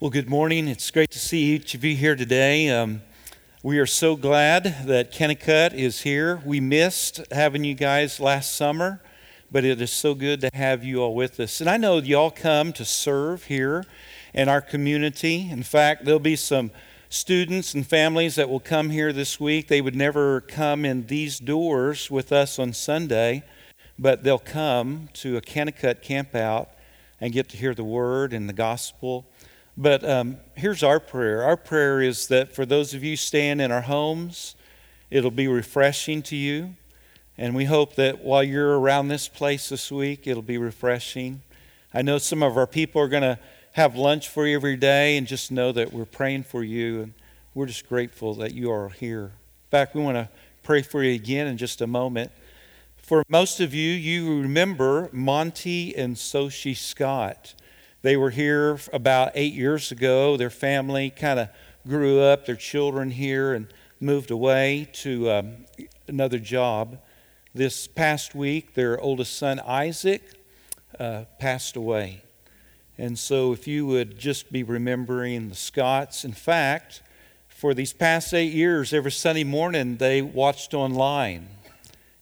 Well, good morning. It's great to see each of you here today. We are so glad that Kennecutt is here. We missed having you guys last summer, but it is so good to have you all with us. And I know you all come to serve here in our community. In fact, there'll be some students and families that will come here this week. They would never come in these doors with us on Sunday, but they'll come to a Kennecutt campout and get to hear the Word and the Gospel. But here's our prayer. Our prayer is that for those of you staying in our homes, it'll be refreshing to you. And we hope that while you're around this place this week, it'll be refreshing. I know some of our people are going to have lunch for you every day, and just know that we're praying for you. And we're just grateful that you are here. In fact, we want to pray for you again in just a moment. For most of you, you remember Monty and Sochi Scott. They were here about 8 years ago. Their family kind of grew up, their children here, and moved away to another job. This past week, their oldest son, Isaac, passed away. And so if you would just be remembering the Scotts. In fact, for these past 8 years, every Sunday morning, they watched online.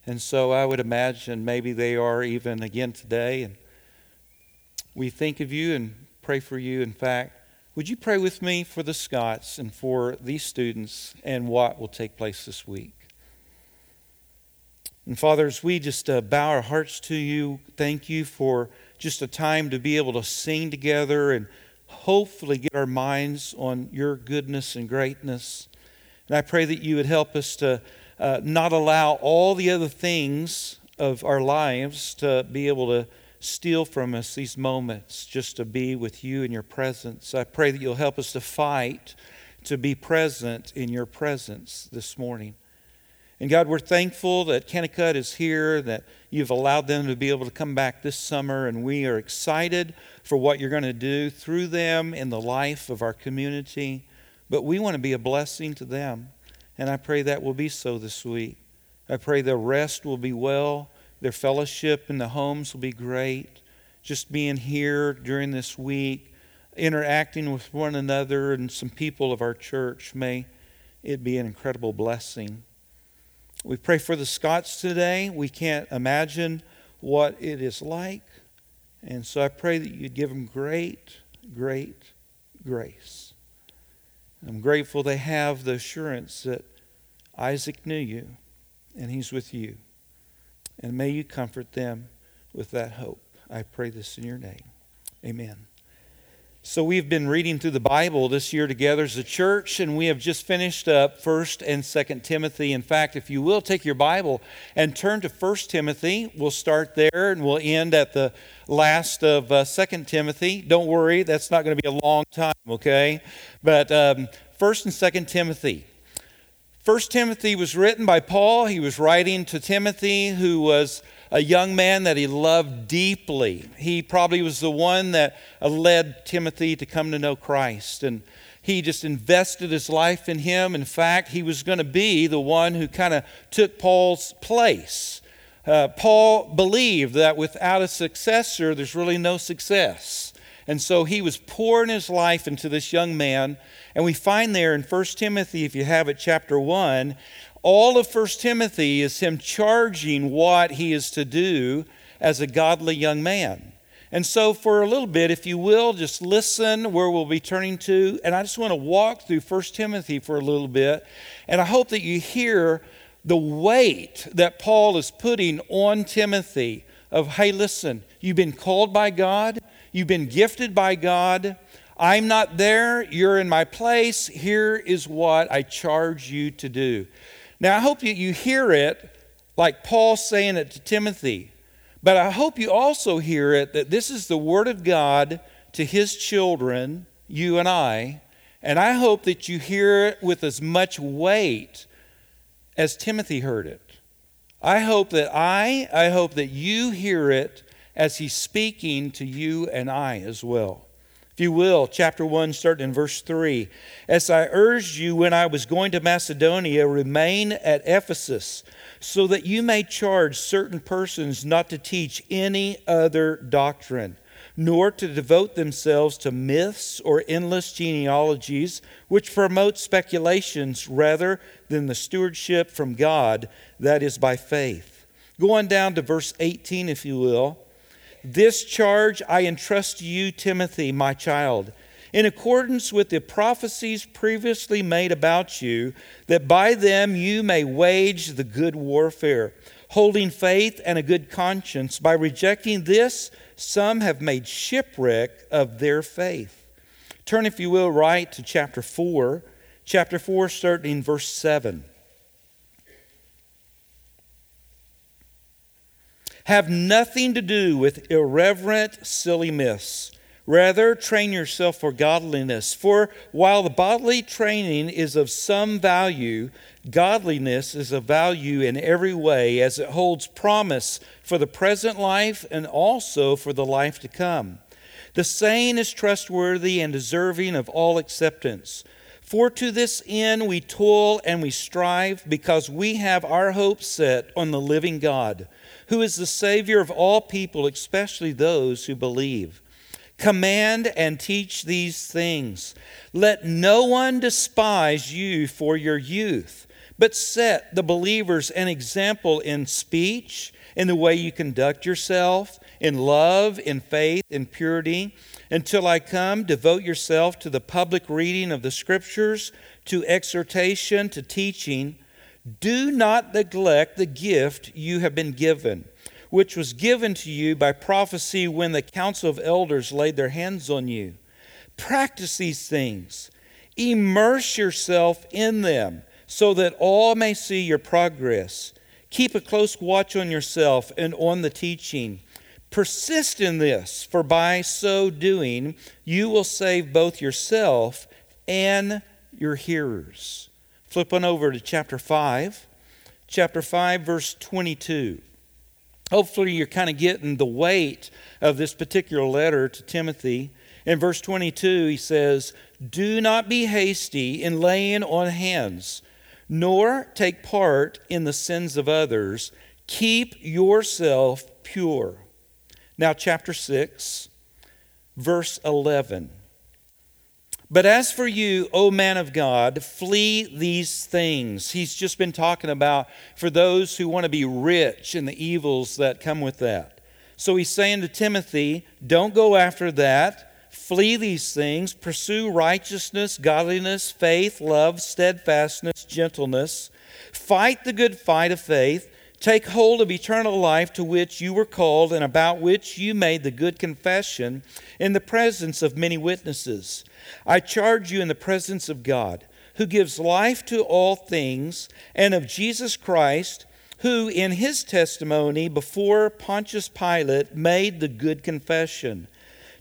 And so I would imagine maybe they are even again today. And we think of you and pray for you. In fact, would you pray with me for the Scotts and for these students and what will take place this week? And Father, as we just bow our hearts to you, thank you for just a time to be able to sing together and hopefully get our minds on your goodness and greatness. And I pray that you would help us to not allow all the other things of our lives to be able to steal from us these moments just to be with you in your presence. I pray that you'll help us to fight to be present in your presence this morning. And God, we're thankful that Kennecutt is here, that you've allowed them to be able to come back this summer, and we are excited for what you're going to do through them in the life of our community. But we want to be a blessing to them, and I pray that will be so this week. I pray the rest will be well. Their fellowship in the homes will be great. Just being here during this week, interacting with one another and some people of our church, may it be an incredible blessing. We pray for the Scotts today. We can't imagine what it is like. And so I pray that you'd give them great, great grace. I'm grateful they have the assurance that Isaac knew you and he's with you. And may you comfort them with that hope. I pray this in your name. Amen. So we've been reading through the Bible this year together as a church, and we have just finished up 1 and 2 Timothy. In fact, if you will, take your Bible and turn to 1 Timothy. We'll start there, and we'll end at the last of 2 Timothy. Don't worry, that's not going to be a long time, okay? But 1 and 2 Timothy. 1 Timothy was written by Paul. He was writing to Timothy, who was a young man that he loved deeply. He probably was the one that led Timothy to come to know Christ. And he just invested his life in him. In fact, he was going to be the one who kind of took Paul's place. Paul believed that without a successor, there's really no success. And so he was pouring his life into this young man. And we find there in 1 Timothy, if you have it, chapter 1, all of 1 Timothy is him charging what he is to do as a godly young man. And so for a little bit, if you will, just listen where we'll be turning to. And I just want to walk through 1 Timothy for a little bit. And I hope that you hear the weight that Paul is putting on Timothy of, hey, listen, you've been called by God. You've been gifted by God. I'm not there. You're in my place. Here is what I charge you to do. Now, I hope that you hear it like Paul saying it to Timothy. But I hope you also hear it that this is the word of God to his children, you and I. And I hope that you hear it with as much weight as Timothy heard it. I hope that I hope that you hear it as he's speaking to you and I as well. If you will, chapter 1, starting in verse 3. As I urged you when I was going to Macedonia, remain at Ephesus, so that you may charge certain persons not to teach any other doctrine, nor to devote themselves to myths or endless genealogies, which promote speculations rather than the stewardship from God that is by faith. Go on down to verse 18, if you will. This charge I entrust to you, Timothy, my child, in accordance with the prophecies previously made about you, that by them you may wage the good warfare, holding faith and a good conscience. By rejecting this, some have made shipwreck of their faith. Turn, if you will, right to chapter 4. Chapter 4, starting in verse 7. Have nothing to do with irreverent, silly myths. Rather, train yourself for godliness. For while the bodily training is of some value, godliness is of value in every way, as it holds promise for the present life and also for the life to come. The saying is trustworthy and deserving of all acceptance. For to this end we toil and we strive, because we have our hope set on the living God, who is the Savior of all people, especially those who believe. Command and teach these things. Let no one despise you for your youth, but set the believers an example in speech, in the way you conduct yourself, in love, in faith, in purity. Until I come, devote yourself to the public reading of the Scriptures, to exhortation, to teaching. Do not neglect the gift you have been given, which was given to you by prophecy when the council of elders laid their hands on you. Practice these things. Immerse yourself in them, so that all may see your progress. Keep a close watch on yourself and on the teaching. Persist in this, for by so doing, you will save both yourself and your hearers. Flip on over to chapter 5. Chapter 5, verse 22. Hopefully you're kind of getting the weight of this particular letter to Timothy. In verse 22, he says, do not be hasty in laying on hands, nor take part in the sins of others. Keep yourself pure. Now, chapter 6, verse 11. But as for you, O man of God, flee these things. He's just been talking about for those who want to be rich and the evils that come with that. So he's saying to Timothy, don't go after that. Flee these things. Pursue righteousness, godliness, faith, love, steadfastness, gentleness. Fight the good fight of faith. Take hold of eternal life, to which you were called and about which you made the good confession in the presence of many witnesses. I charge you in the presence of God, who gives life to all things, and of Jesus Christ, who in his testimony before Pontius Pilate made the good confession,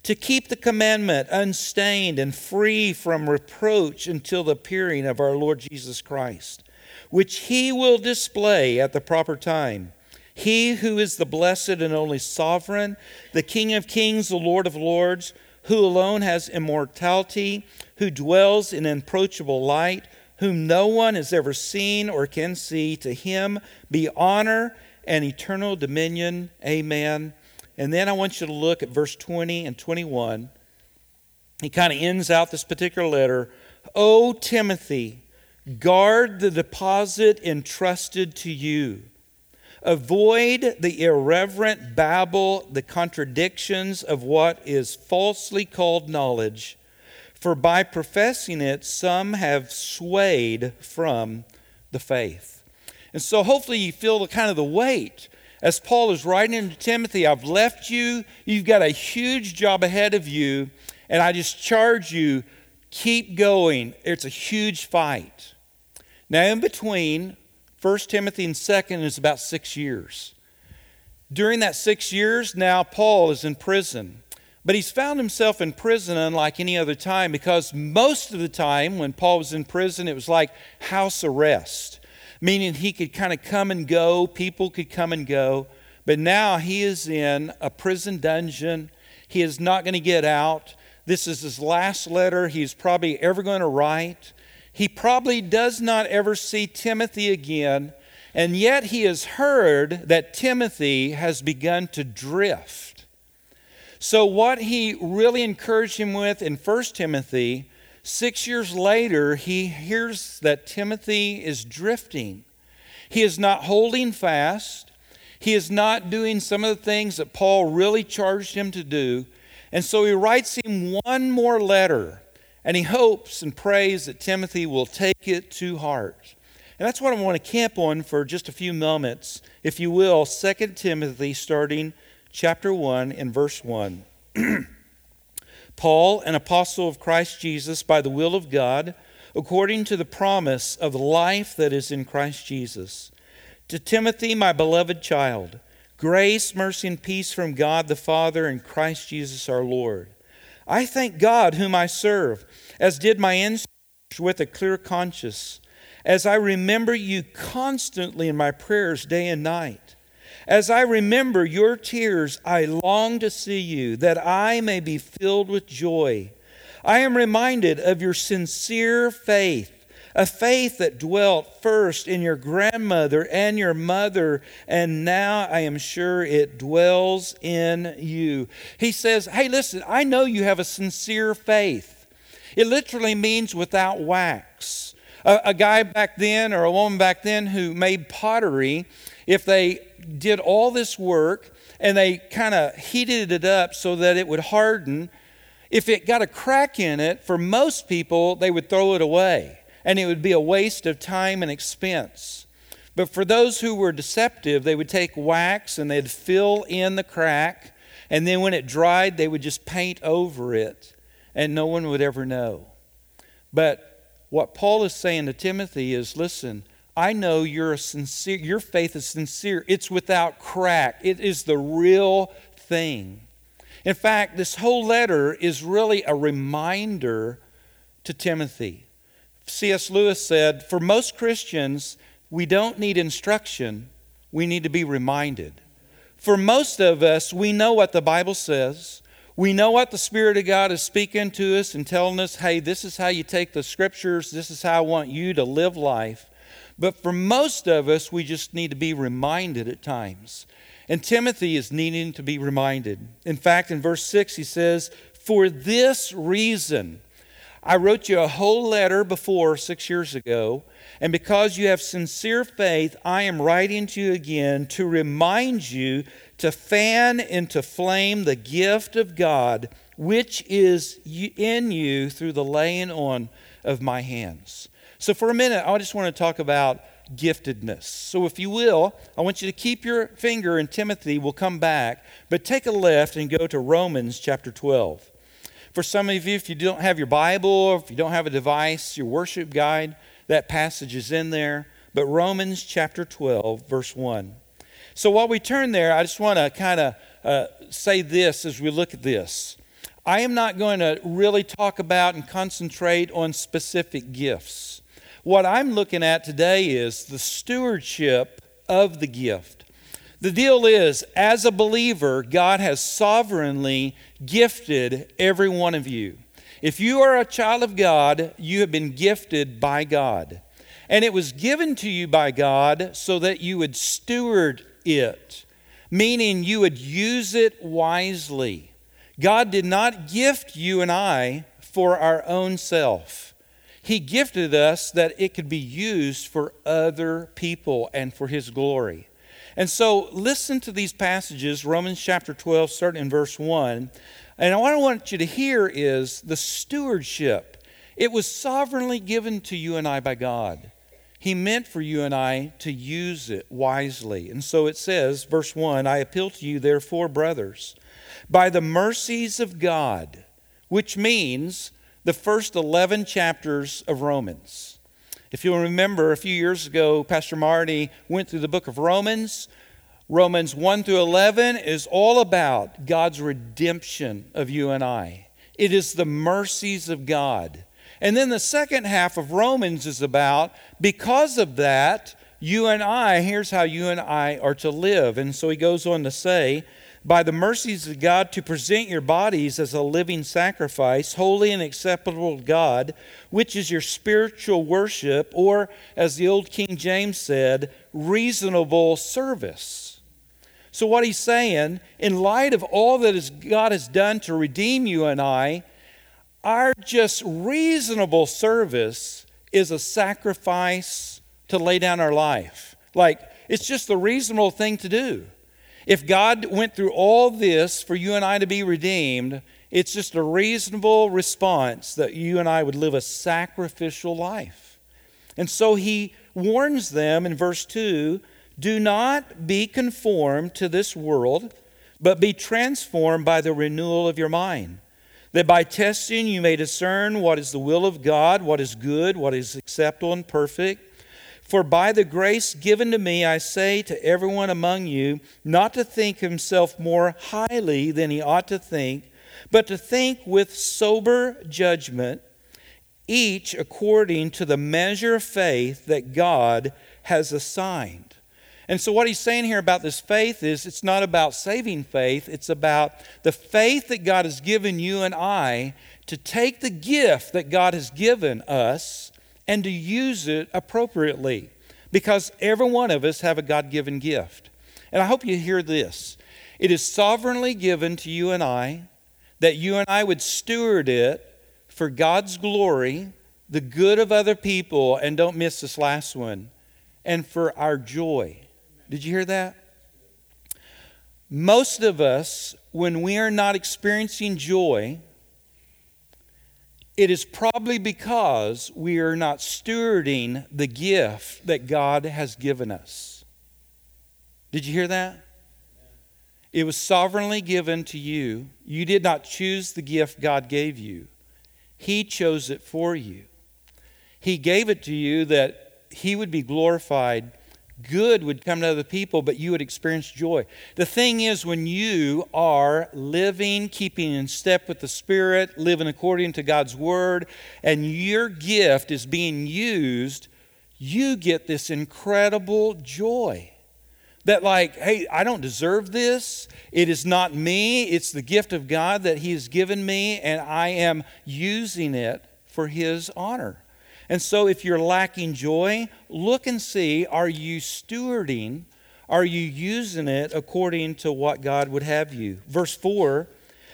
to keep the commandment unstained and free from reproach until the appearing of our Lord Jesus Christ, which he will display at the proper time. He who is the blessed and only sovereign, the King of kings, the Lord of lords, who alone has immortality, who dwells in unapproachable light, whom no one has ever seen or can see. To him be honor and eternal dominion. Amen. And then I want you to look at verse 20 and 21. He kind of ends out this particular letter. O Timothy, guard the deposit entrusted to you. Avoid the irreverent babble, the contradictions of what is falsely called knowledge, for by professing it, some have swayed from the faith. And so hopefully you feel the kind of the weight. As Paul is writing to Timothy, I've left you, you've got a huge job ahead of you, and I just charge you, keep going. It's a huge fight. Now, in between 1 Timothy and 2 is about 6 years. During that 6 years, now Paul is in prison. But he's found himself in prison unlike any other time, because most of the time when Paul was in prison, it was like house arrest, meaning he could kind of come and go, people could come and go. But now he is in a prison dungeon. He is not going to get out. This is his last letter he's probably ever going to write. He probably does not ever see Timothy again, and yet he has heard that Timothy has begun to drift. So what he really encouraged him with in 1 Timothy, 6 years later, he hears that Timothy is drifting. He is not holding fast. He is not doing some of the things that Paul really charged him to do. And so he writes him one more letter, and he hopes and prays that Timothy will take it to heart. And that's what I want to camp on for just a few moments, if you will. 2 Timothy, starting chapter 1 and verse 1. Paul, an apostle of Christ Jesus, by the will of God, according to the promise of life that is in Christ Jesus. To Timothy, my beloved child, grace, mercy, and peace from God the Father and Christ Jesus our Lord. I thank God whom I serve, as did my ancestors with a clear conscience, as I remember you constantly in my prayers day and night. As I remember your tears, I long to see you, that I may be filled with joy. I am reminded of your sincere faith, a faith that dwelt first in your grandmother and your mother, and now I am sure it dwells in you. He says, hey, listen, I know you have a sincere faith. It literally means without wax. A guy back then or a woman back then who made pottery, if they did all this work and they kind of heated it up so that it would harden, if it got a crack in it, for most people, they would throw it away and it would be a waste of time and expense. But for those who were deceptive, they would take wax and they'd fill in the crack, and then when it dried, they would just paint over it and no one would ever know. But what Paul is saying to Timothy is, listen, I know your faith is sincere. It's without crack. It is the real thing. In fact, this whole letter is really a reminder to Timothy. C.S. Lewis said, for most Christians, we don't need instruction. We need to be reminded. For most of us, we know what the Bible says. We know what the Spirit of God is speaking to us and telling us, hey, this is how you take the Scriptures. This is how I want you to live life. But for most of us, we just need to be reminded at times. And Timothy is needing to be reminded. In fact, in verse 6, he says, for this reason, I wrote you a whole letter before 6 years ago, and because you have sincere faith, I am writing to you again to remind you to fan into flame the gift of God, which is in you through the laying on of my hands. So for a minute, I just want to talk about giftedness. So if you will, I want you to keep your finger in Timothy. We'll come back, but take a left and go to Romans chapter 12. For some of you, if you don't have your Bible, or if you don't have a device, your worship guide, that passage is in there. But Romans chapter 12, verse 1. So while we turn there, I just want to kind of say this as we look at this. I am not going to really talk about and concentrate on specific gifts. What I'm looking at today is the stewardship of the gift. The deal is, as a believer, God has sovereignly gifted every one of you. If you are a child of God, you have been gifted by God. And it was given to you by God so that you would steward it, meaning you would use it wisely. God did not gift you and I for our own self. He gifted us that it could be used for other people and for His glory. And so listen to these passages, Romans chapter 12, starting in verse 1. And what I want you to hear is the stewardship. It was sovereignly given to you and I by God. He meant for you and I to use it wisely. And so it says, verse 1, I appeal to you, therefore, brothers, by the mercies of God, which means the first 11 chapters of Romans. If you'll remember, a few years ago, Pastor Marty went through the book of Romans. Romans 1 through 11 is all about God's redemption of you and I. It is the mercies of God. And then the second half of Romans is about, because of that, you and I, here's how you and I are to live. And so he goes on to say, by the mercies of God, to present your bodies as a living sacrifice, holy and acceptable to God, which is your spiritual worship, or as the old King James said, reasonable service. So what he's saying, in light of all that God has done to redeem you and I, our just reasonable service is a sacrifice to lay down our life. Like, it's just the reasonable thing to do. If God went through all this for you and I to be redeemed, it's just a reasonable response that you and I would live a sacrificial life. And so he warns them in verse 2, do not be conformed to this world, but be transformed by the renewal of your mind, that by testing you may discern what is the will of God, what is good, what is acceptable and perfect. For by the grace given to me, I say to everyone among you, not to think himself more highly than he ought to think, but to think with sober judgment, each according to the measure of faith that God has assigned. And so what he's saying here about this faith is it's not about saving faith. It's about the faith that God has given you and I to take the gift that God has given us and to use it appropriately, because every one of us have a God-given gift. And I hope you hear this. It is sovereignly given to you and I that you and I would steward it for God's glory, the good of other people, and don't miss this last one, and for our joy. Did you hear that? Most of us, when we are not experiencing joy, it is probably because we are not stewarding the gift that God has given us. Did you hear that? It was sovereignly given to you. You did not choose the gift God gave you. He chose it for you. He gave it to you that He would be glorified. Good would come to other people, but you would experience joy. The thing is, when you are living, keeping in step with the Spirit, living according to God's Word, and your gift is being used, you get this incredible joy. That like, hey, I don't deserve this. It is not me. It's the gift of God that He has given me, and I am using it for His honor. And so if you're lacking joy, look and see, are you stewarding? Are you using it according to what God would have you? Verse 4,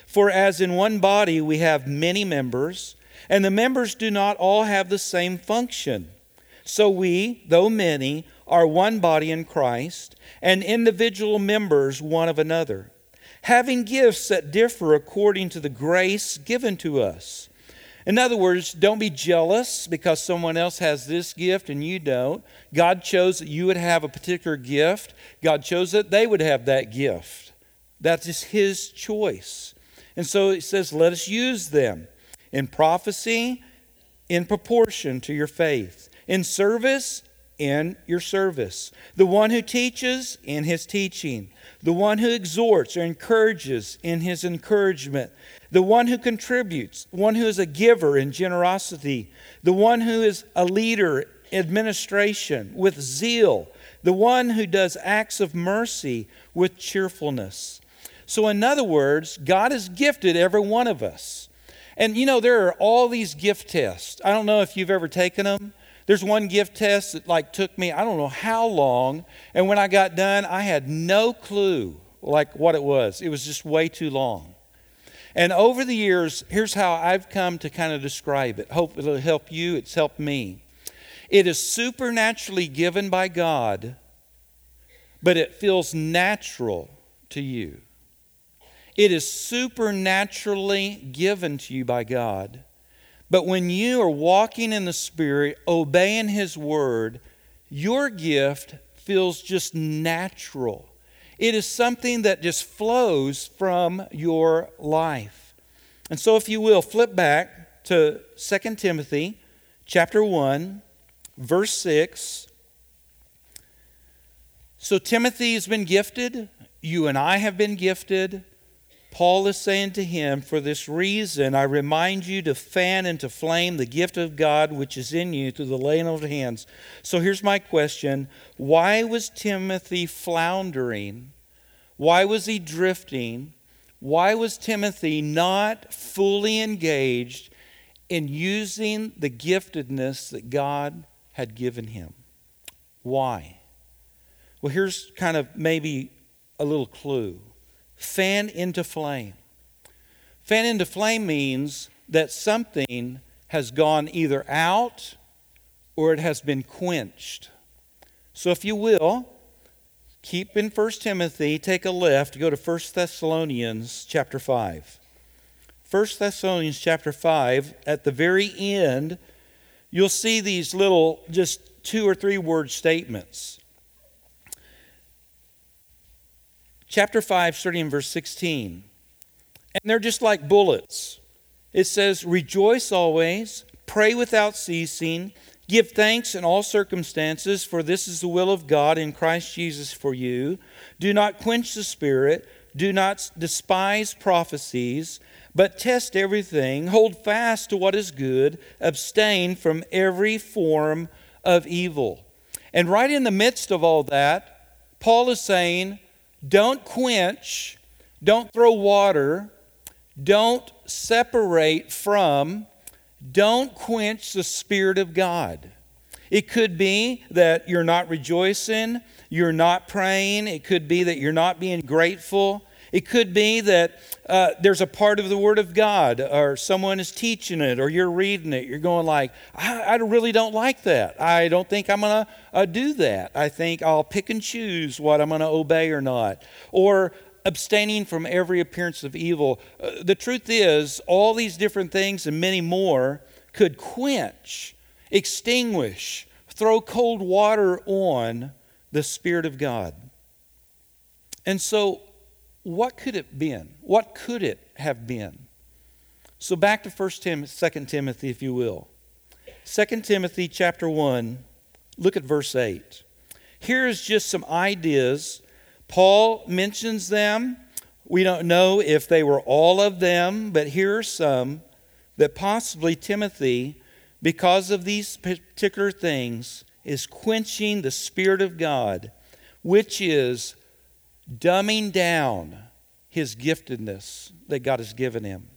for as in one body we have many members, and the members do not all have the same function. So we, though many, are one body in Christ, and individual members one of another, having gifts that differ according to the grace given to us. In other words, don't be jealous because someone else has this gift and you don't. God chose that you would have a particular gift. God chose that they would have that gift. That is His choice. And so it says, let us use them in prophecy, in proportion to your faith, in service, in your service. The one who teaches, in his teaching. The one who exhorts or encourages, in his encouragement. The one who contributes, one who is a giver in generosity. The one who is a leader in administration with zeal. The one who does acts of mercy with cheerfulness. So in other words, God has gifted every one of us. And you know, there are all these gift tests. I don't know if you've ever taken them. There's one gift test that like took me, I don't know how long, and when I got done, I had no clue like what it was. It was just way too long. And over the years, here's how I've come to kind of describe it. Hope it'll help you. It's helped me. It is supernaturally given by God, but it feels natural to you. It is supernaturally given to you by God. But when you are walking in the Spirit, obeying His Word, your gift feels just natural. It is something that just flows from your life. And so if you will, flip back to 2 Timothy chapter 1, verse 6. So Timothy has been gifted. You and I have been gifted. Paul is saying to him, for this reason, I remind you to fan into flame the gift of God which is in you through the laying on of hands. So here's my question. Why was Timothy floundering? Why was he drifting? Why was Timothy not fully engaged in using the giftedness that God had given him? Why? Well, here's kind of maybe a little clue. Fan into flame. Fan into flame means that something has gone either out or it has been quenched. So if you will, keep in 1 Timothy, take a left, go to 1 Thessalonians chapter 5. 1 Thessalonians chapter 5, at the very end, you'll see these little, just 2 or 3 word statements. Chapter 5, starting in verse 16. And they're just like bullets. It says, rejoice always, pray without ceasing, give thanks in all circumstances, for this is the will of God in Christ Jesus for you. Do not quench the Spirit. Do not despise prophecies, but test everything. Hold fast to what is good. Abstain from every form of evil. And right in the midst of all that, Paul is saying, don't quench, don't throw water, don't separate from, don't quench the Spirit of God. It could be that you're not rejoicing, you're not praying. It could be that you're not being grateful. It could be that there's a part of the Word of God, or someone is teaching it, or you're reading it. You're going like, I really don't like that. I don't think I'm going to do that. I think I'll pick and choose what I'm going to obey or not. Or abstaining from every appearance of evil. The truth is, all these different things and many more could quench, extinguish, throw cold water on the Spirit of God. And so, what could it have been? What could it have been? So back to 2 Timothy, if you will. 2 Timothy chapter 1, look at verse 8. Here's just some ideas. Paul mentions them. We don't know if they were all of them, but here are some that possibly Timothy, because of these particular things, is quenching the Spirit of God, which is dumbing down his giftedness that God has given him.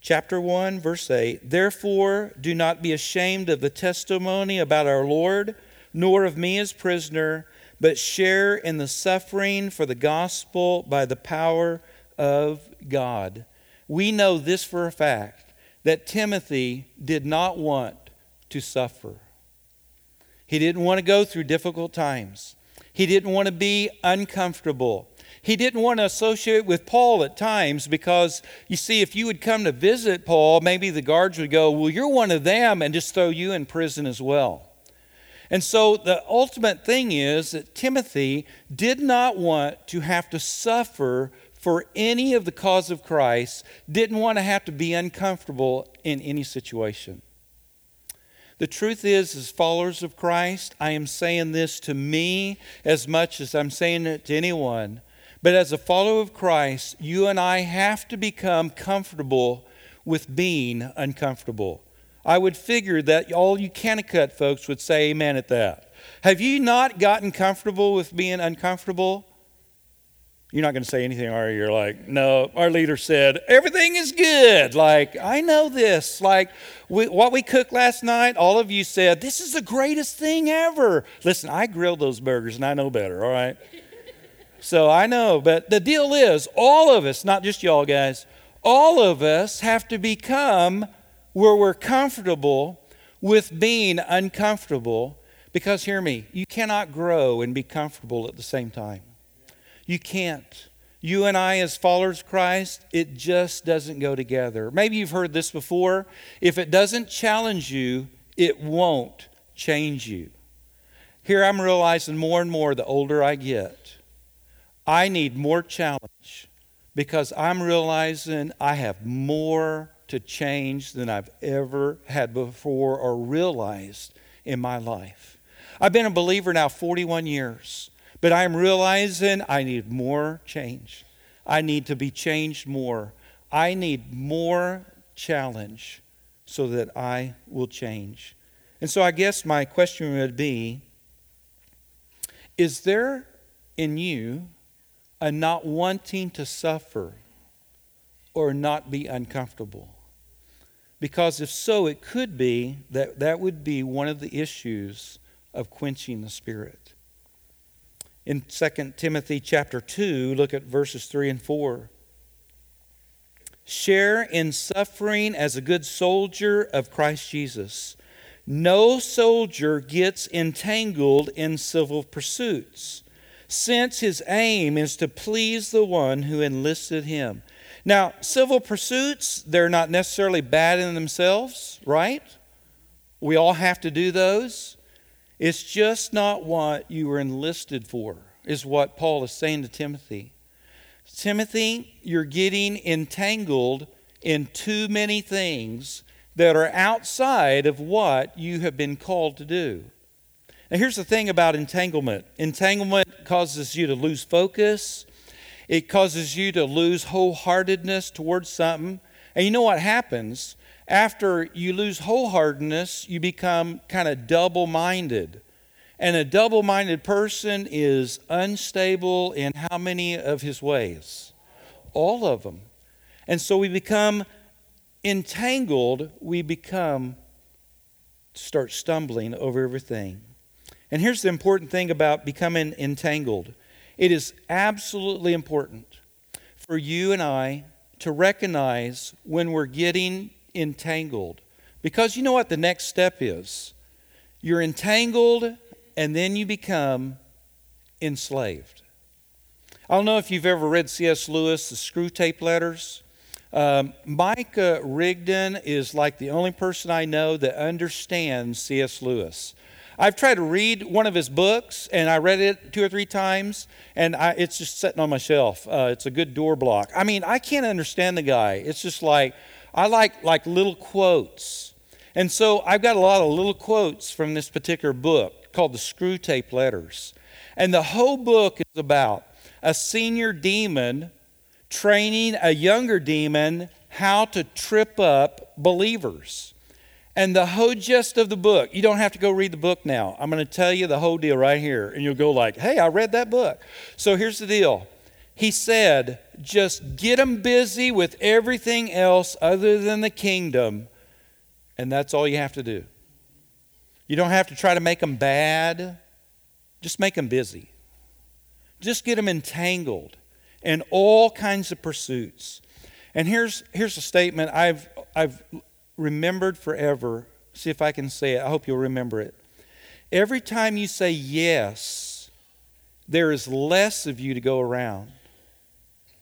Chapter 1, verse 8, therefore do not be ashamed of the testimony about our Lord, nor of me as prisoner, but share in the suffering for the gospel by the power of God. We know this for a fact, that Timothy did not want to suffer. He didn't want to go through difficult times. He didn't want to be uncomfortable. He didn't want to associate with Paul at times because, you see, if you would come to visit Paul, maybe the guards would go, well, you're one of them, and just throw you in prison as well. And so the ultimate thing is that Timothy did not want to have to suffer for any of the cause of Christ, didn't want to have to be uncomfortable in any situation. The truth is, as followers of Christ, I am saying this to me as much as I'm saying it to anyone. But as a follower of Christ, you and I have to become comfortable with being uncomfortable. I would figure that all you Kennecutt folks would say amen at that. Have you not gotten comfortable with being uncomfortable? You're not going to say anything, are you? You're like, no, our leader said, everything is good. Like, I know this. Like, what we cooked last night, all of you said, this is the greatest thing ever. Listen, I grilled those burgers and I know better, all right? So I know, but the deal is, all of us, not just y'all guys, all of us have to become where we're comfortable with being uncomfortable, because, hear me, you cannot grow and be comfortable at the same time. You can't. You and I as followers of Christ, it just doesn't go together. Maybe you've heard this before. If it doesn't challenge you, it won't change you. Here I'm realizing more and more the older I get, I need more challenge, because I'm realizing I have more to change than I've ever had before or realized in my life. I've been a believer now 41 years. But I'm realizing I need more change. I need to be changed more. I need more challenge so that I will change. And so I guess my question would be, is there in you a not wanting to suffer or not be uncomfortable? Because if so, it could be that would be one of the issues of quenching the Spirit. in 2 Timothy chapter 2, look at verses 3 and 4. Share in suffering as a good soldier of Christ Jesus. No soldier gets entangled in civil pursuits, since his aim is to please the one who enlisted him. Now, civil pursuits, they're not necessarily bad in themselves, right? We all have to do those. It's just not what you were enlisted for, is what Paul is saying to Timothy. Timothy, you're getting entangled in too many things that are outside of what you have been called to do. Now, here's the thing about entanglement. Entanglement causes you to lose focus. It causes you to lose wholeheartedness towards something. And you know what happens? After you lose wholeheartedness, you become kind of double-minded. And a double-minded person is unstable in how many of his ways? All of them. And so we become entangled, start stumbling over everything. And here's the important thing about becoming entangled. It is absolutely important for you and I to recognize when we're getting entangled. Because you know what the next step is? You're entangled and then you become enslaved. I don't know if you've ever read C.S. Lewis, the Screwtape Letters. Micah Rigdon is like the only person I know that understands C.S. Lewis. I've tried to read one of his books, and I read it 2 or 3 times, and it's just sitting on my shelf. It's a good door block. I mean, I can't understand the guy. It's just like, I like little quotes. And so I've got a lot of little quotes from this particular book called the Screwtape Letters. And the whole book is about a senior demon training a younger demon how to trip up believers. And the whole gist of the book, you don't have to go read the book now. I'm going to tell you the whole deal right here. And you'll go like, hey, I read that book. So here's the deal. He said, just get them busy with everything else other than the kingdom. And that's all you have to do. You don't have to try to make them bad. Just make them busy. Just get them entangled in all kinds of pursuits. And here's a statement I've remembered forever. See if I can say it. I hope you'll remember it. Every time you say yes, there is less of you to go around.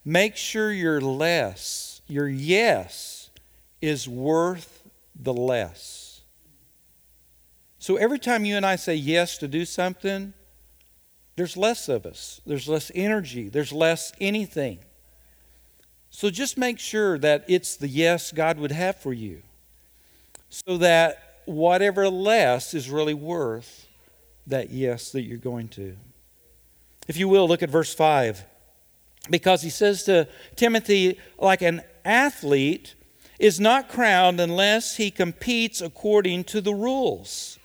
Make sure your less, your yes, is worth the less. So every time you and I say yes to do something, there's less of us. There's less energy. There's less anything. So just make sure that it's the yes God would have for you, so that whatever less is really worth that yes that you're going to. If you will, look at verse 5. Because he says to Timothy, like an athlete is not crowned unless he competes according to the rules.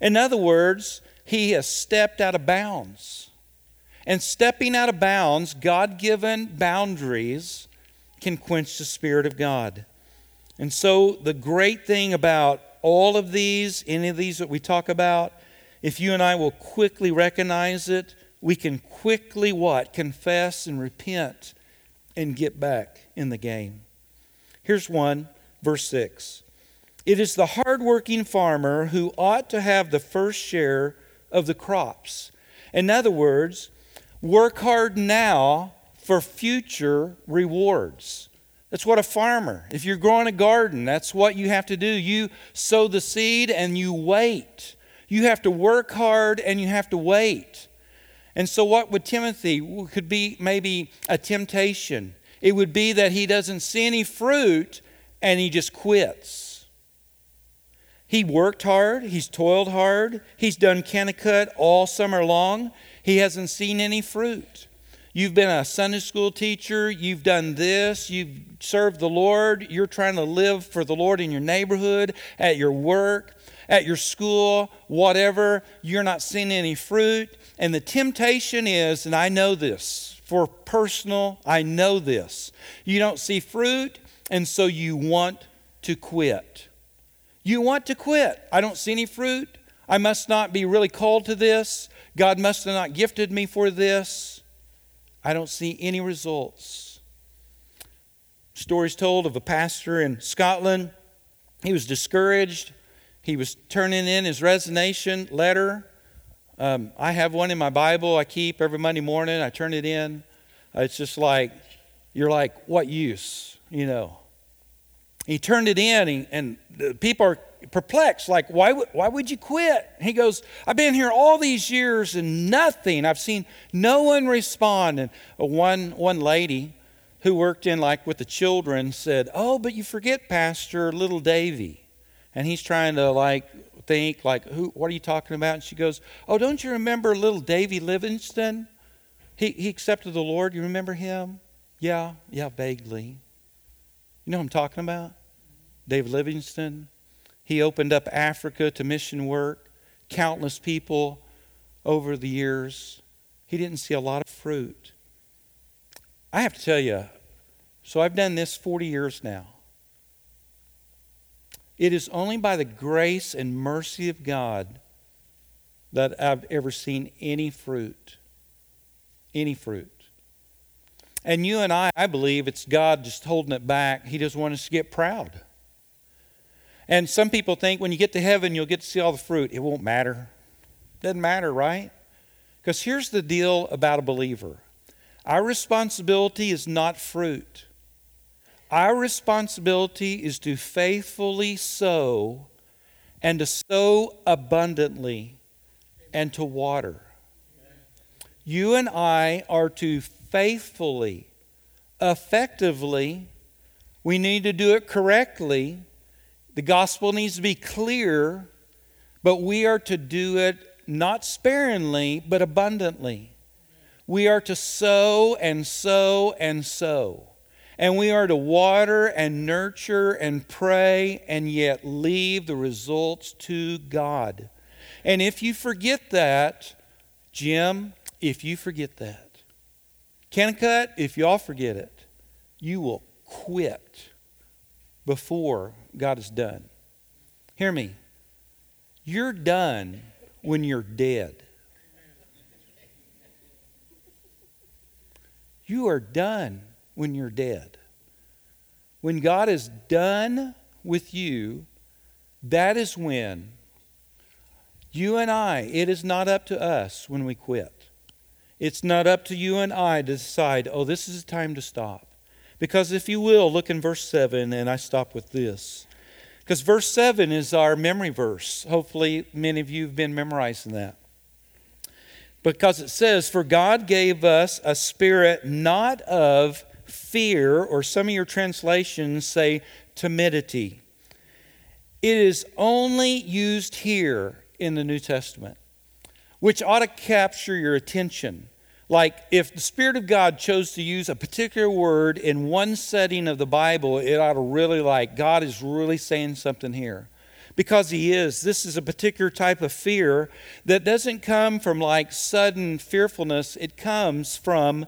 In other words, he has stepped out of bounds. And stepping out of bounds, God-given boundaries, can quench the Spirit of God. And so the great thing about all of these, any of these that we talk about, if you and I will quickly recognize it, we can quickly what? Confess and repent and get back in the game. Here's one, verse 6. It is the hardworking farmer who ought to have the first share of the crops. In other words, work hard now for future rewards. That's what a farmer, if you're growing a garden, that's what you have to do. You sow the seed and you wait. You have to work hard and you have to wait. And so what would Timothy, could be maybe a temptation. It would be that he doesn't see any fruit and he just quits. He worked hard. He's toiled hard. He's done Kennecutt all summer long. He hasn't seen any fruit. You've been a Sunday school teacher. You've done this. You've served the Lord. You're trying to live for the Lord in your neighborhood, at your work, at your school, whatever. You're not seeing any fruit. And the temptation is, and I know this, for personal, I know this. You don't see fruit, and so you want to quit. You want to quit. I don't see any fruit. I must not be really called to this. God must have not gifted me for this. I don't see any results. Stories told of a pastor in Scotland. He was discouraged. He was turning in his resignation letter. I have one in my Bible I keep every Monday morning. I turn it in. It's just like, you're like, what use, you know? He turned it in, and the people are perplexed, like, why would you quit? He goes, I've been here all these years and nothing. I've seen no one respond. And one lady who worked in, like, with the children said, oh, but you forget, Pastor, little Davy. And he's trying to, like, think, like, what are you talking about? And she goes, oh, don't you remember little Davy Livingston? He accepted the Lord. You remember him? Yeah, vaguely. You know who I'm talking about? Dave Livingston. He opened up Africa to mission work. Countless people over the years. He didn't see a lot of fruit. I have to tell you, so I've done this 40 years now. It is only by the grace and mercy of God that I've ever seen any fruit. Any fruit. And you and I believe it's God just holding it back. He doesn't want us to get proud. And some people think when you get to heaven, you'll get to see all the fruit. It won't matter. Doesn't matter, right? Because here's the deal about a believer. Our responsibility is not fruit. Our responsibility is to faithfully sow and to sow abundantly and to water. You and I are to faithfully, effectively, we need to do it correctly. The gospel needs to be clear, but we are to do it not sparingly, but abundantly. We are to sow and sow and sow. And we are to water and nurture and pray and yet leave the results to God. And if you forget that, Jim, if you forget that, Kennecutt, if y'all forget it, you will quit before God is done. Hear me. You're done when you're dead. You are done when you're dead. When God is done with you, that is when you and I, it is not up to us when we quit. It's not up to you and I to decide, oh, this is the time to stop. Because if you will, look in verse 7, and I stop with this. Because verse 7 is our memory verse. Hopefully, many of you have been memorizing that. Because it says, for God gave us a spirit not of fear, or some of your translations say timidity. It is only used here in the New Testament, which ought to capture your attention. Like if the Spirit of God chose to use a particular word in one setting of the Bible, it ought to really like, God is really saying something here. Because He is. This is a particular type of fear that doesn't come from like sudden fearfulness. It comes from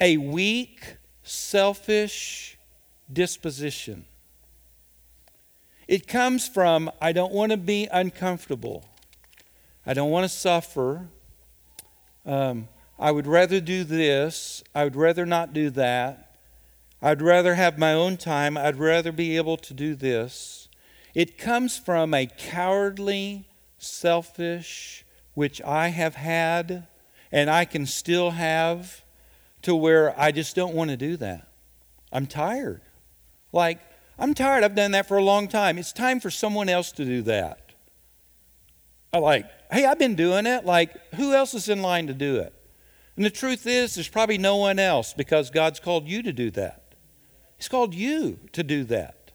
a weak, selfish disposition. It comes from, I don't want to be uncomfortable. I don't want to suffer. I would rather do this. I would rather not do that. I'd rather have my own time. I'd rather be able to do this. It comes from a cowardly, selfish, which I have had and I can still have, to where I just don't want to do that. I'm tired. Like, I'm tired. I've done that for a long time. It's time for someone else to do that. Like, hey, I've been doing it. Like, who else is in line to do it? And the truth is, there's probably no one else, because God's called you to do that. He's called you to do that.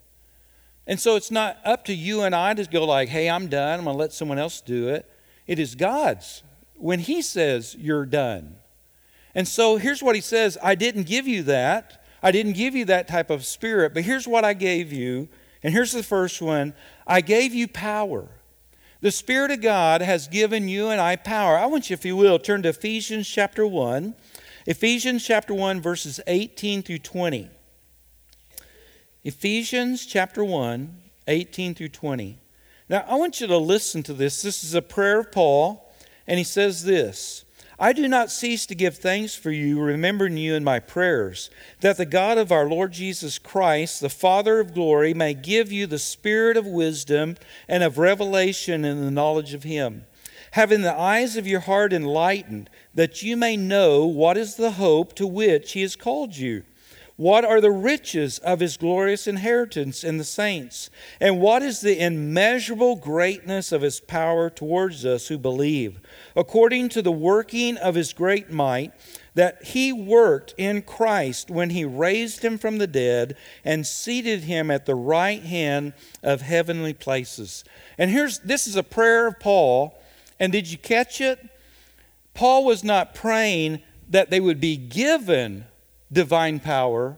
And so it's not up to you and I to go like, hey, I'm done. I'm going to let someone else do it. It is God's when He says you're done. And so here's what He says. I didn't give you that. I didn't give you that type of spirit. But here's what I gave you. And here's the first one. I gave you power. The Spirit of God has given you and I power. I want you, if you will, turn to Ephesians chapter 1. Ephesians chapter 1, verses 18 through 20. Ephesians chapter 1, 18 through 20. Now, I want you to listen to this. This is a prayer of Paul. And he says this, I do not cease to give thanks for you, remembering you in my prayers, that the God of our Lord Jesus Christ, the Father of glory, may give you the spirit of wisdom and of revelation in the knowledge of him, having the eyes of your heart enlightened, that you may know what is the hope to which he has called you, what are the riches of his glorious inheritance in the saints, and what is the immeasurable greatness of his power towards us who believe, according to the working of his great might, that he worked in Christ when he raised him from the dead and seated him at the right hand of heavenly places. And this is a prayer of Paul, and did you catch it? Paul was not praying that they would be given divine power.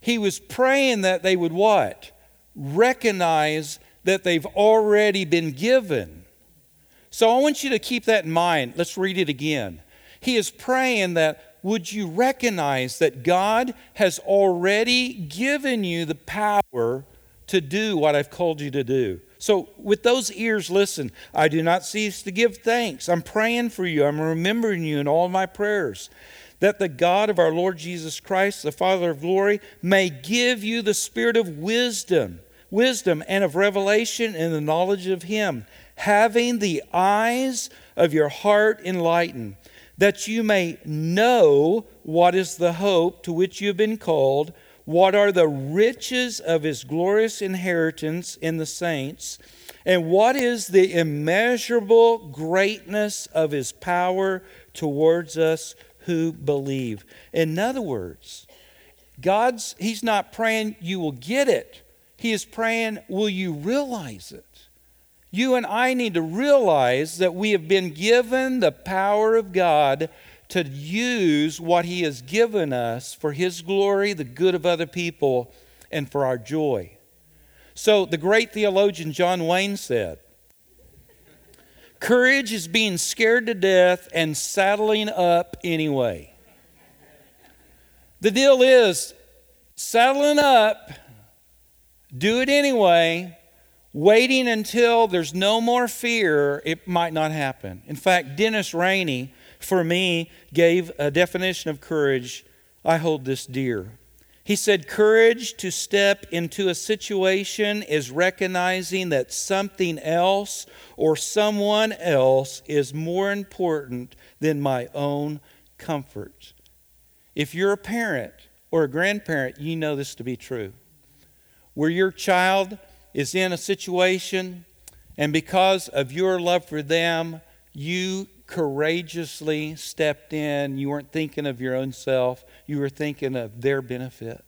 He was praying that they would what? Recognize that they've already been given. So I want you to keep that in mind. Let's read it again. He is praying that would you recognize that God has already given you the power to do what I've called you to do. So with those ears, listen, I do not cease to give thanks. I'm praying for you. I'm remembering you in all my prayers. That the God of our Lord Jesus Christ, the Father of glory, may give you the spirit of wisdom and of revelation in the knowledge of him, having the eyes of your heart enlightened, that you may know what is the hope to which you have been called, what are the riches of his glorious inheritance in the saints, and what is the immeasurable greatness of his power towards us who believe. In other words, He's not praying you will get it. He is praying, will you realize it? You and I need to realize that we have been given the power of God to use what he has given us for his glory, the good of other people, and for our joy. So the great theologian John Wayne said, courage is being scared to death and saddling up anyway. The deal is saddling up, do it anyway, waiting until there's no more fear, it might not happen. In fact, Dennis Rainey, for me, gave a definition of courage. I hold this dear. He said, courage to step into a situation is recognizing that something else or someone else is more important than my own comfort. If you're a parent or a grandparent, you know this to be true. Where your child is in a situation and because of your love for them, you courageously stepped in. You weren't thinking of your own self. You were thinking of their benefit.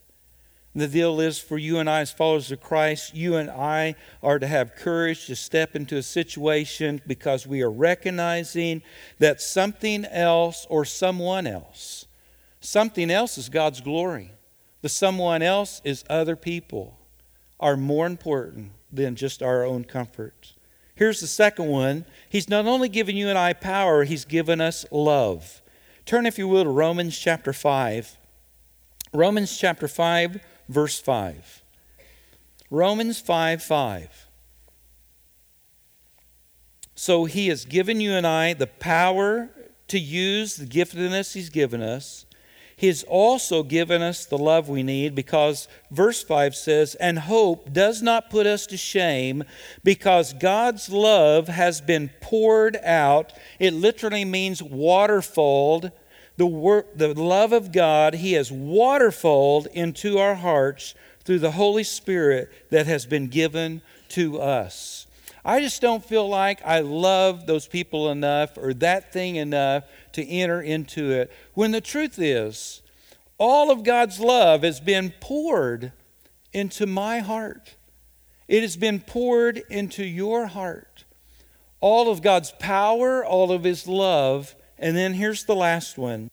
And the deal is for you and I as followers of Christ, you and I are to have courage to step into a situation because we are recognizing that something else or someone else. Something else is God's glory. The someone else is other people are more important than just our own comfort. Here's the second one. He's not only given you and I power, he's given us love. Turn, if you will, to Romans chapter 5. Romans chapter 5, verse 5. Romans 5, 5. So he has given you and I the power to use the giftedness he's given us. He's also given us the love we need because verse 5 says, and hope does not put us to shame because God's love has been poured out. It literally means waterfalled. The love of God, he has waterfalled into our hearts through the Holy Spirit that has been given to us. I just don't feel like I love those people enough or that thing enough to enter into it. When the truth is, all of God's love has been poured into my heart. It has been poured into your heart. All of God's power, all of his love. And then here's the last one.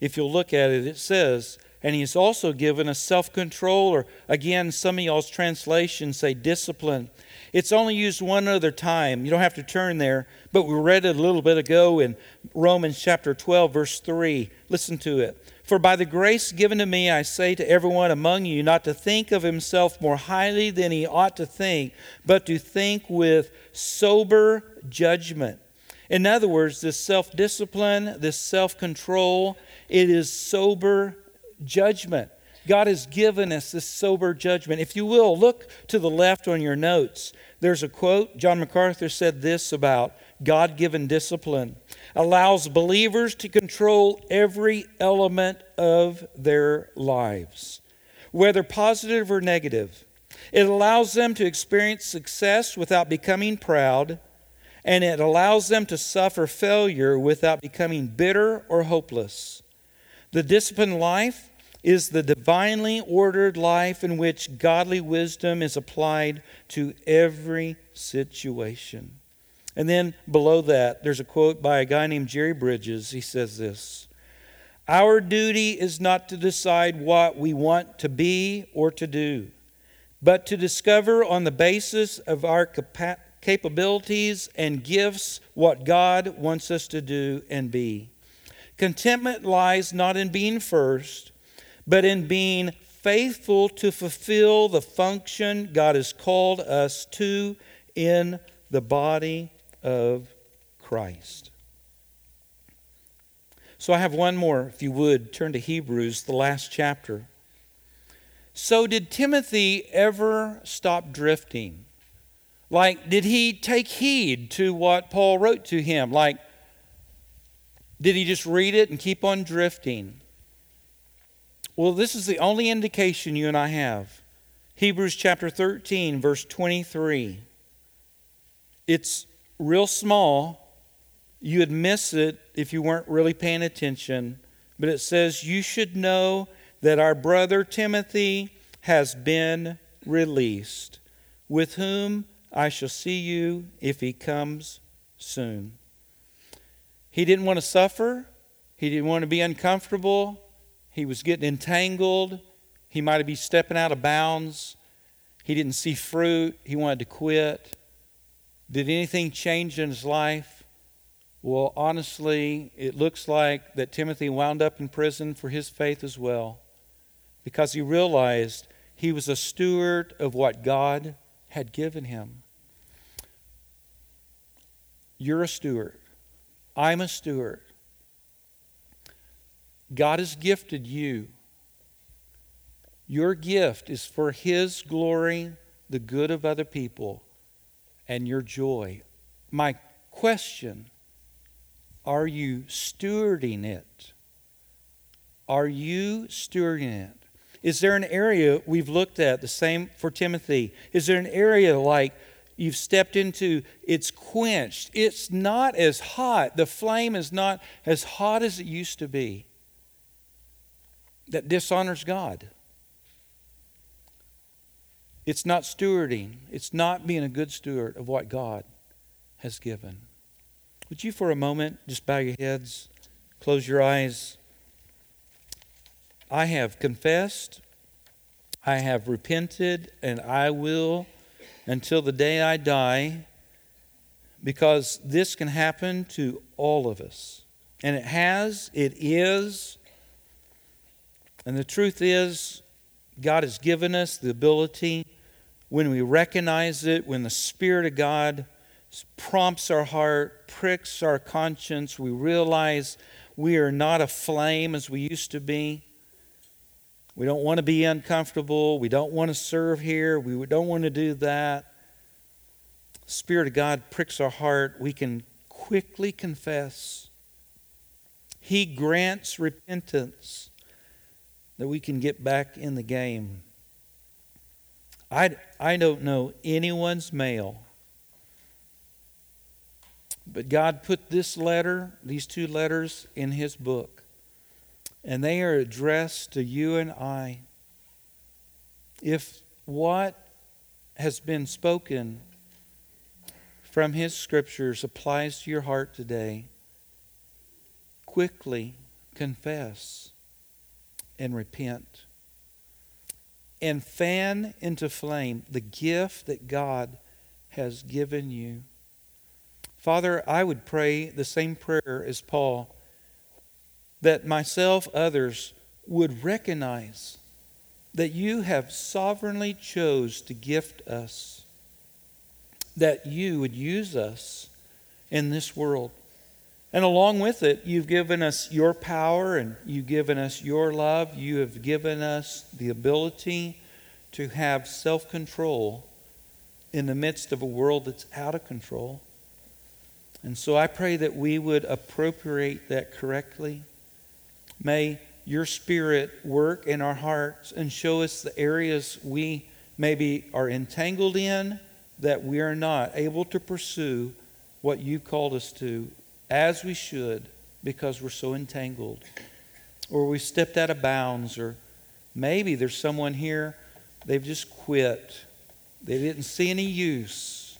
If you'll look at it, it says, and he's also given us self-control, or again, some of y'all's translations say discipline. It's only used one other time. You don't have to turn there, but we read it a little bit ago in Romans chapter 12, verse 3. Listen to it. For by the grace given to me, I say to everyone among you not to think of himself more highly than he ought to think, but to think with sober judgment, In other words, this self-discipline, this self-control, it is sober judgment. God has given us this sober judgment. If you will, look to the left on your notes. There's a quote. John MacArthur said this about God-given discipline: allows believers to control every element of their lives, whether positive or negative. It allows them to experience success without becoming proud, and it allows them to suffer failure without becoming bitter or hopeless. The disciplined life is the divinely ordered life in which godly wisdom is applied to every situation. And then below that, there's a quote by a guy named Jerry Bridges. He says this: our duty is not to decide what we want to be or to do, but to discover on the basis of our capabilities and gifts what God wants us to do and be. Contentment lies not in being first, but in being faithful to fulfill the function God has called us to in the body of Christ. So I have one more, if you would. Turn to Hebrews, the last chapter. So did Timothy ever stop drifting? Like, did he take heed to what Paul wrote to him? Like, did he just read it and keep on drifting? Well, this is the only indication you and I have. Hebrews chapter 13, verse 23. It's real small. You'd miss it if you weren't really paying attention. But it says, you should know that our brother Timothy has been released, with whom I shall see you if he comes soon. He didn't want to suffer. He didn't want to be uncomfortable. He was getting entangled. He might be stepping out of bounds. He didn't see fruit. He wanted to quit. Did anything change in his life? Well, honestly, it looks like that Timothy wound up in prison for his faith as well, because he realized he was a steward of what God had given him. You're a steward. I'm a steward. God has gifted you. Your gift is for His glory, the good of other people, and your joy. My question, are you stewarding it? Are you stewarding it? Is there an area we've looked at, the same for Timothy? Is there an area like you've stepped into, it's quenched, it's not as hot, the flame is not as hot as it used to be? That dishonors God. It's not stewarding. It's not being a good steward of what God has given. Would you for a moment just bow your heads, close your eyes. I have confessed, I have repented, and I will until the day I die, because this can happen to all of us. And it has, it is. And the truth is, God has given us the ability, when we recognize it, when the Spirit of God prompts our heart, pricks our conscience, we realize we are not aflame as we used to be. We don't want to be uncomfortable. We don't want to serve here. We don't want to do that. The Spirit of God pricks our heart. We can quickly confess. He grants repentance, that we can get back in the game. I don't know anyone's mail, but God put this letter, these two letters, in His book, and they are addressed to you and I. If what has been spoken from His scriptures applies to your heart today, quickly confess and repent, and fan into flame the gift that God has given you. Father, I would pray the same prayer as Paul, that myself, others, would recognize that You have sovereignly chose to gift us, that You would use us in this world. And along with it, you've given us your power and you've given us your love. You have given us the ability to have self-control in the midst of a world that's out of control. And so I pray that we would appropriate that correctly. May your Spirit work in our hearts and show us the areas we maybe are entangled in, that we are not able to pursue what you called us to as we should because we're so entangled, or we stepped out of bounds, or maybe there's someone here, they've just quit. They didn't see any use.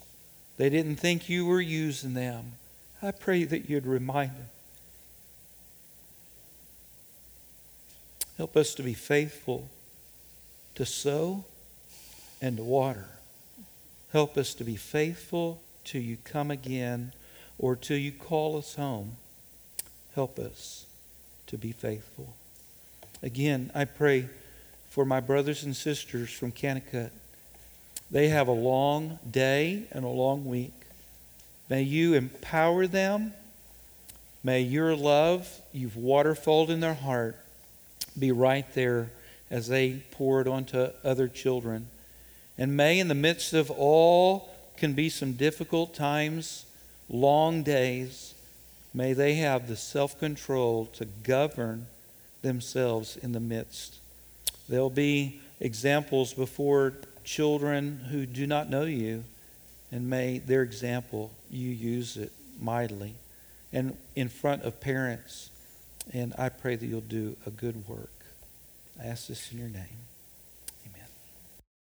They didn't think you were using them. I pray that you'd remind them. Help us to be faithful to sow and to water. Help us to be faithful till you come again or till you call us home. Help us to be faithful. Again, I pray for my brothers and sisters from Kennecutt. They have a long day and a long week. May you empower them. May your love, you've waterfalled in their heart, be right there as they pour it onto other children. And may, in the midst of all can be some difficult times, long days, may they have the self-control to govern themselves in the midst. There'll be examples before children who do not know you, and may their example, you use it mightily, and in front of parents. And I pray that you'll do a good work. I ask this in your name.